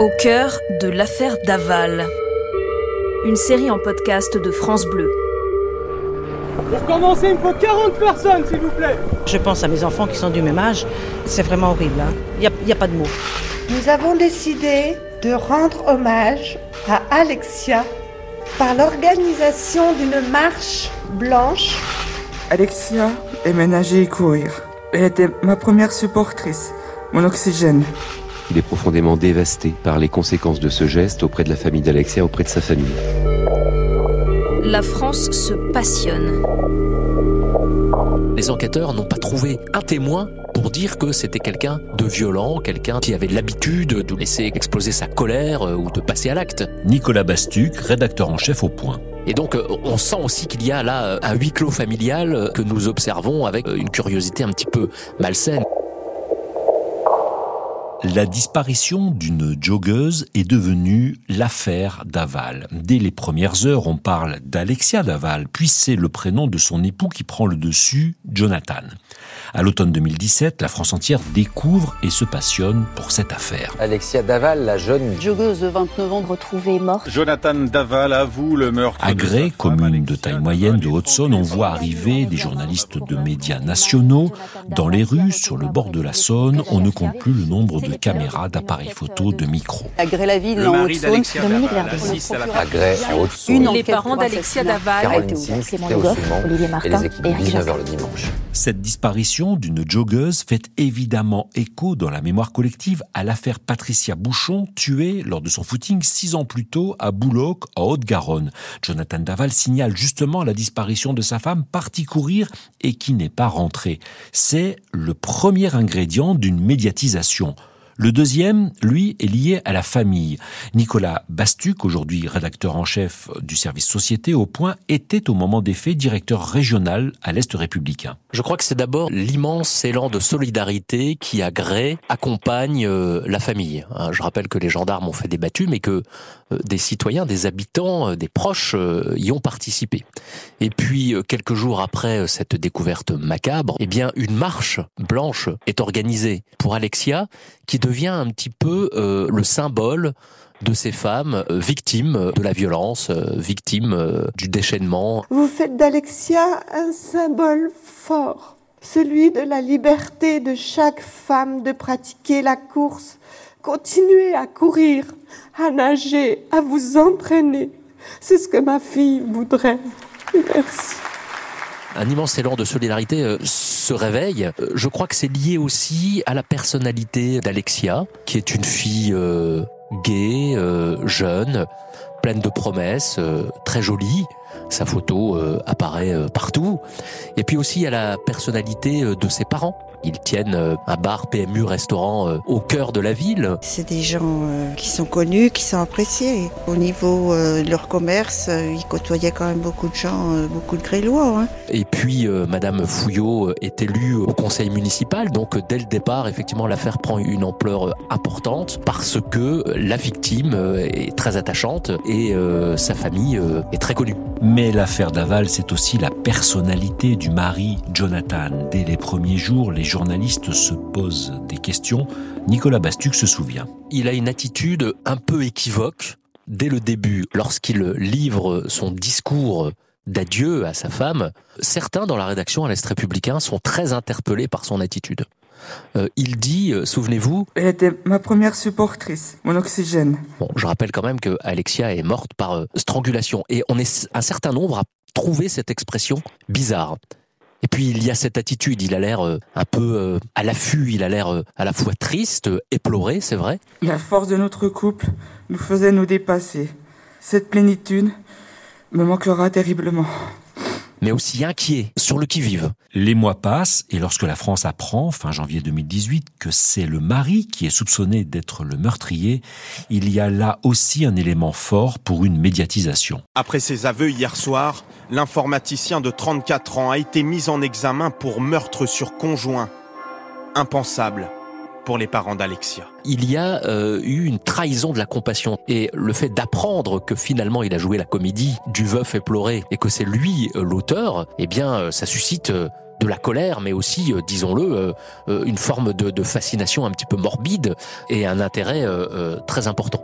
Au cœur de l'affaire Daval. Une série en podcast de France Bleu. Pour commencer, il me faut 40 personnes, s'il vous plaît. Je pense à mes enfants qui sont du même âge. C'est vraiment horrible, hein. Il n'y a pas de mots. Nous avons décidé de rendre hommage à Alexia par l'organisation d'une marche blanche. Alexia aimait nager et courir. Elle était ma première supportrice, mon oxygène. Il est profondément dévasté par les conséquences de ce geste auprès de la famille d'Alexia, auprès de sa famille. La France se passionne. Les enquêteurs n'ont pas trouvé un témoin pour dire que c'était quelqu'un de violent, quelqu'un qui avait l'habitude de laisser exploser sa colère ou de passer à l'acte. Nicolas Bastuc, rédacteur en chef au Point. Et donc on sent aussi qu'il y a là un huis clos familial que nous observons avec une curiosité un petit peu malsaine. La disparition d'une joggeuse est devenue l'affaire Daval. Dès les premières heures, on parle d'Alexia Daval, puis c'est le prénom de son époux qui prend le dessus, Jonathan. À l'automne 2017, la France entière découvre et se passionne pour cette affaire. Alexia Daval, la jeune joggeuse de 29 ans retrouvée morte. Jonathan Daval avoue le meurtre. À Gray, commune de taille moyenne de Haute-Saône, on voit arriver des journalistes de médias nationaux. Dans les rues, sur le bord de la Saône, on ne compte plus le nombre de caméras, d'appareils photo, de micros. À Gray-la-Ville, en Haute-Saône, Dominique Verdon. Les parents d'Alexia Daval Clément Goff, Olivier Martin et Eric Jaffray. Cette disparition d'une joggeuse fait évidemment écho dans la mémoire collective à l'affaire Patricia Bouchon, tuée lors de son footing 6 ans plus tôt à Bouloc, en Haute-Garonne. Jonathan Daval signale justement la disparition de sa femme partie courir et qui n'est pas rentrée. C'est le premier ingrédient d'une médiatisation. Le deuxième, lui, est lié à la famille. Nicolas Bastuc, aujourd'hui rédacteur en chef du service Société au Point, était au moment des faits directeur régional à l'Est Républicain. Je crois que c'est d'abord l'immense élan de solidarité qui, à Gray, accompagne la famille. Je rappelle que les gendarmes ont fait des battues, mais que des citoyens, des habitants, des proches y ont participé. Et puis, quelques jours après cette découverte macabre, eh bien, une marche blanche est organisée pour Alexia, qui devient un petit peu le symbole de ces femmes victimes de la violence, victimes du déchaînement. Vous faites d'Alexia un symbole fort, celui de la liberté de chaque femme de pratiquer la course. Continuez à courir, à nager, à vous entraîner. C'est ce que ma fille voudrait. Merci. Un immense élan de solidarité se réveille. Je crois que c'est lié aussi à la personnalité d'Alexia, qui est une fille gaie, jeune, pleine de promesses, très jolie. Sa photo apparaît partout. Et puis aussi à la personnalité de ses parents. Ils tiennent un bar, PMU, restaurant au cœur de la ville. C'est des gens qui sont connus, qui sont appréciés. Au niveau de leur commerce, ils côtoyaient quand même beaucoup de gens, beaucoup de Grélois. Hein. Et puis, Madame Fouillot est élue au conseil municipal. Donc, dès le départ, effectivement, l'affaire prend une ampleur importante parce que la victime est très attachante et sa famille est très connue. Mais l'affaire Daval, c'est aussi la personnalité du mari Jonathan. Dès les premiers jours, les journalistes se posent des questions. Nicolas Bastuc se souvient. Il a une attitude un peu équivoque dès le début, lorsqu'il livre son discours d'adieu à sa femme. Certains dans la rédaction à l'Est Républicain sont très interpellés par son attitude. Il dit, souvenez-vous... Elle était ma première supportrice, mon oxygène. Bon, je rappelle quand même que Alexia est morte par strangulation. Et on est un certain nombre à trouver cette expression bizarre. Et puis il y a cette attitude, il a l'air un peu à l'affût, il a l'air à la fois triste, éploré, c'est vrai. La force de notre couple nous faisait nous dépasser. Cette plénitude me manquera terriblement. Mais aussi inquiet, sur le qui-vive. Les mois passent, et lorsque la France apprend, fin janvier 2018, que c'est le mari qui est soupçonné d'être le meurtrier, il y a là aussi un élément fort pour une médiatisation. Après ses aveux hier soir, l'informaticien de 34 ans a été mis en examen pour meurtre sur conjoint. Impensable pour les parents d'Alexia. Il y a eu une trahison de la compassion et le fait d'apprendre que finalement il a joué la comédie du veuf éploré et que c'est lui l'auteur, eh bien ça suscite de la colère, mais aussi, disons-le, une forme de fascination un petit peu morbide et un intérêt très important.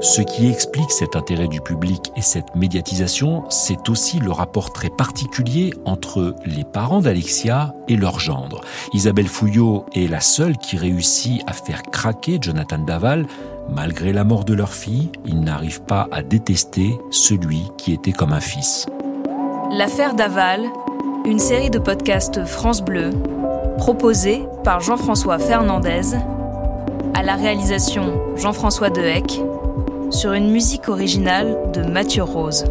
Ce qui explique cet intérêt du public et cette médiatisation, c'est aussi le rapport très particulier entre les parents d'Alexia et leur gendre. Isabelle Fouillot est la seule qui réussit à faire craquer Jonathan Daval. Malgré la mort de leur fille, ils n'arrivent pas à détester celui qui était comme un fils. L'affaire Daval, une série de podcasts France Bleu, proposée par Jean-François Fernandez, à la réalisation Jean-François Dehec, sur une musique originale de Mathieu Rose.